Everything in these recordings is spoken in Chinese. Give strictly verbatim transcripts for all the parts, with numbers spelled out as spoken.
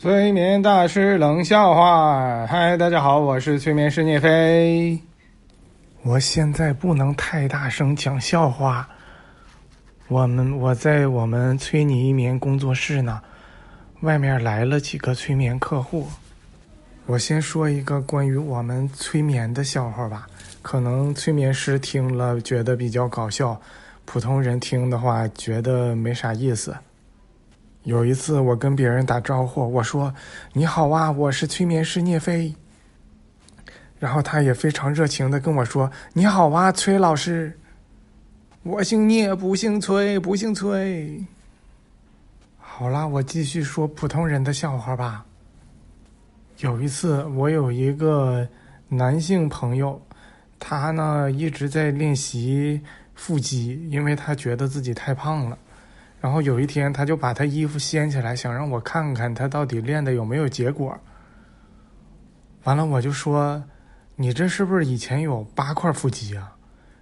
催眠大师冷笑话。嗨，大家好，我是催眠师聂飞。我现在不能太大声讲笑话，我们我在我们催你一眠工作室呢，外面来了几个催眠客户。我先说一个关于我们催眠的笑话吧，可能催眠师听了觉得比较搞笑，普通人听的话觉得没啥意思。有一次我跟别人打招呼，我说你好啊，我是催眠师聂飞。然后他也非常热情的跟我说你好啊，崔老师。我姓聂不姓崔，不姓崔。好啦，我继续说普通人的笑话吧。有一次我有一个男性朋友，他呢一直在练习腹肌，因为他觉得自己太胖了。然后有一天他就把他衣服掀起来，想让我看看他到底练的有没有结果。完了我就说你这是不是以前有八块腹肌啊，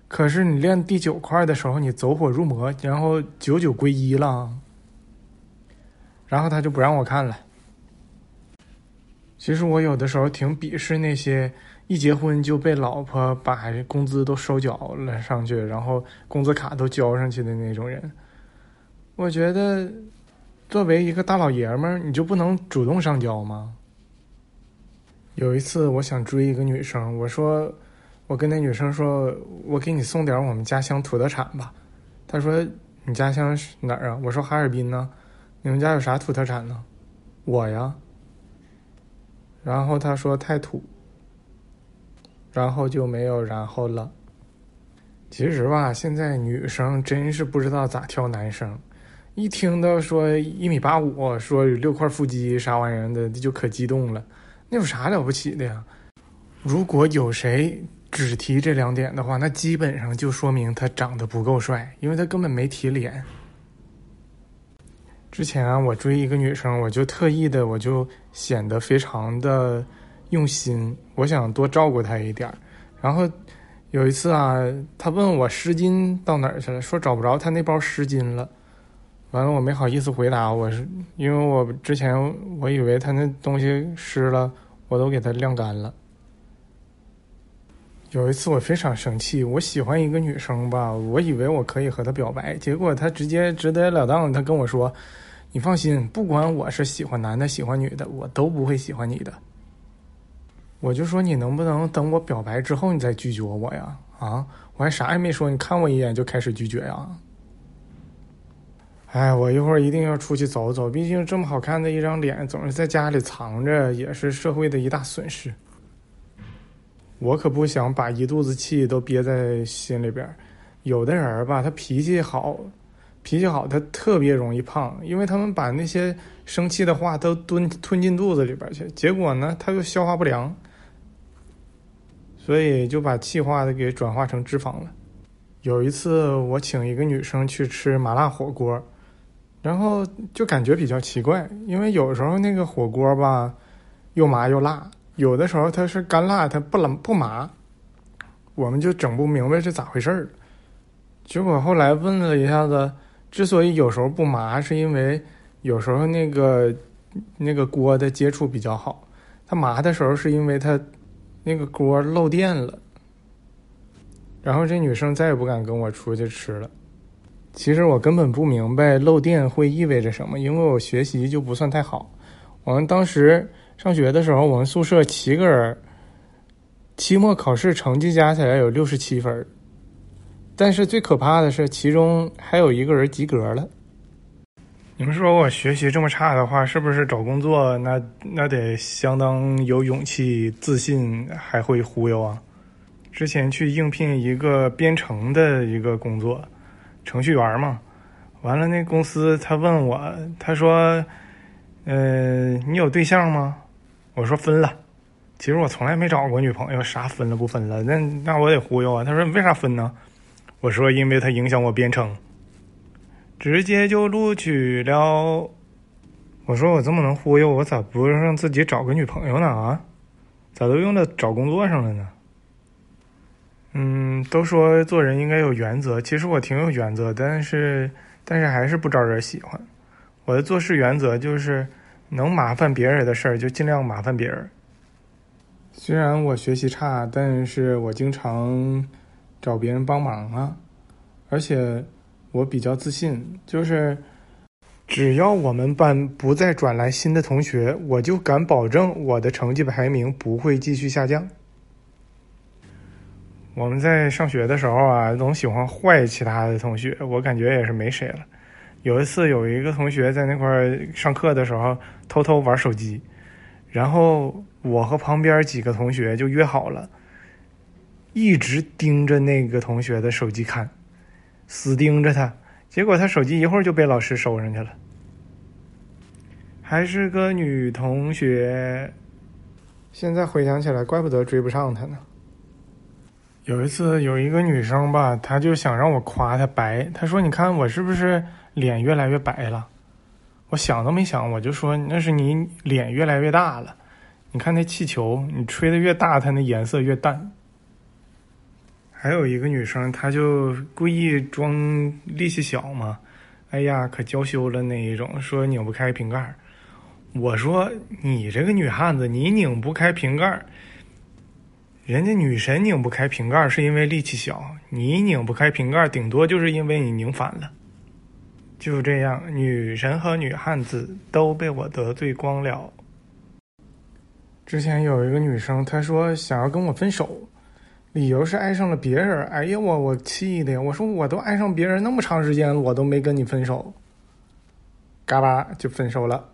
可是你练第九块的时候你走火入魔，然后九九归一了。然后他就不让我看了。其实我有的时候挺鄙视那些一结婚就被老婆把工资都收缴了上去，然后工资卡都交上去的那种人。我觉得作为一个大老爷们儿，你就不能主动上交吗？有一次我想追一个女生，我说我跟那女生说我给你送点我们家乡土特产吧。她说你家乡是哪儿啊？我说哈尔滨呢。你们家有啥土特产呢？我呀。然后她说太土，然后就没有然后了。其实吧，现在女生真是不知道咋挑男生，一听到说一米八五，说六块腹肌啥玩意儿的，就可激动了。那有啥了不起的呀？如果有谁只提这两点的话，那基本上就说明他长得不够帅，因为他根本没提脸。之前啊，我追一个女生，我就特意的，我就显得非常的用心，我想多照顾她一点。然后有一次啊，她问我湿巾到哪儿去了，说找不着她那包湿巾了。完了我没好意思回答，我是因为我之前我以为他那东西湿了，我都给他晾干了。有一次我非常生气，我喜欢一个女生吧，我以为我可以和她表白，结果她直接直截了当，她跟我说你放心，不管我是喜欢男的喜欢女的，我都不会喜欢你的。我就说你能不能等我表白之后你再拒绝我呀？啊，我还啥也没说，你看我一眼就开始拒绝呀？哎，我一会儿一定要出去走走，毕竟这么好看的一张脸总是在家里藏着，也是社会的一大损失。我可不想把一肚子气都憋在心里边。有的人吧，他脾气好，脾气好他特别容易胖，因为他们把那些生气的话都吞吞进肚子里边去，结果呢他又消化不良，所以就把气化的给转化成脂肪了。有一次我请一个女生去吃麻辣火锅，然后就感觉比较奇怪，因为有时候那个火锅吧又麻又辣，有的时候它是干辣它不不麻，我们就整不明白是咋回事儿。结果后来问了一下子，之所以有时候不麻是因为有时候那个那个锅的接触比较好，它麻的时候是因为它那个锅漏电了。然后这女生再也不敢跟我出去吃了。其实我根本不明白漏电会意味着什么，因为我学习就不算太好。我们当时上学的时候，我们宿舍七个人，期末考试成绩加起来有六十七分，但是最可怕的是，其中还有一个人及格了。你们说我学习这么差的话，是不是找工作那那得相当有勇气、自信，还会忽悠啊？之前去应聘一个编程的一个工作，程序员嘛。完了那公司他问我，他说呃你有对象吗？我说分了。其实我从来没找过女朋友，啥分了不分了，那那我得忽悠啊。他说为啥分呢？我说因为他影响我编程，直接就录取了。我说我这么能忽悠，我咋不让自己找个女朋友呢？啊，咋都用到找工作上了呢？嗯，都说做人应该有原则，其实我挺有原则，但是但是还是不招人喜欢。我的做事原则就是能麻烦别人的事儿就尽量麻烦别人。虽然我学习差，但是我经常找别人帮忙啊，而且我比较自信，就是只要我们班不再转来新的同学，我就敢保证我的成绩排名不会继续下降。我们在上学的时候啊，总喜欢坏其他的同学，我感觉也是没谁了。有一次有一个同学在那块上课的时候偷偷玩手机，然后我和旁边几个同学就约好了，一直盯着那个同学的手机看，死盯着他，结果他手机一会儿就被老师收上去了。还是个女同学，现在回想起来怪不得追不上她呢。有一次有一个女生吧，她就想让我夸她白，她说你看我是不是脸越来越白了，我想都没想我就说那是你脸越来越大了，你看那气球你吹得越大它那颜色越淡。还有一个女生她就故意装力气小嘛，哎呀可娇羞了那一种，说拧不开瓶盖，我说你这个女汉子你拧不开瓶盖，人家女神拧不开瓶盖是因为力气小，你拧不开瓶盖顶多就是因为你拧反了。就这样，女神和女汉子都被我得罪光了。之前有一个女生她说想要跟我分手，理由是爱上了别人，哎呀我我气的，我说我都爱上别人那么长时间了，我都没跟你分手，嘎巴就分手了。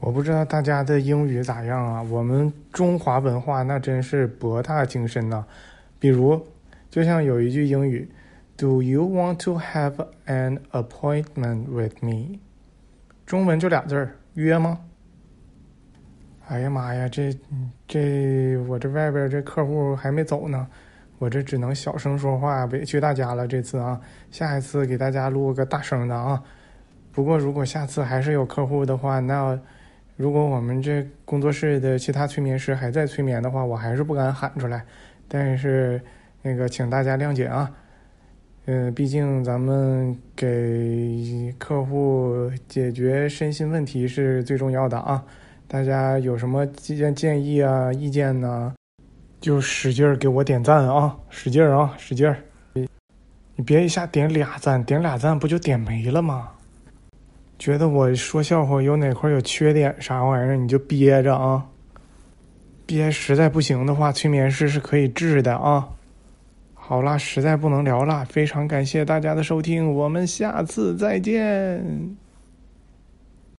我不知道大家的英语咋样啊，我们中华文化那真是博大精深呐、啊。比如就像有一句英语 Do you want to have an appointment with me， 中文就俩字儿，约吗？哎呀妈呀，这这我这外边这客户还没走呢，我这只能小声说话，委屈大家了这次啊，下一次给大家录个大声的啊。不过如果下次还是有客户的话，那如果我们这工作室的其他催眠师还在催眠的话，我还是不敢喊出来，但是那个请大家谅解啊，嗯、呃，毕竟咱们给客户解决身心问题是最重要的啊。大家有什么建建议啊、意见呢、啊，就使劲给我点赞啊，使劲啊，使劲！你别一下点俩赞，点俩赞不就点没了吗？觉得我说笑话有哪块有缺点啥玩意儿你就憋着啊，憋实在不行的话催眠师是可以治的啊。好啦，实在不能聊啦，非常感谢大家的收听，我们下次再见。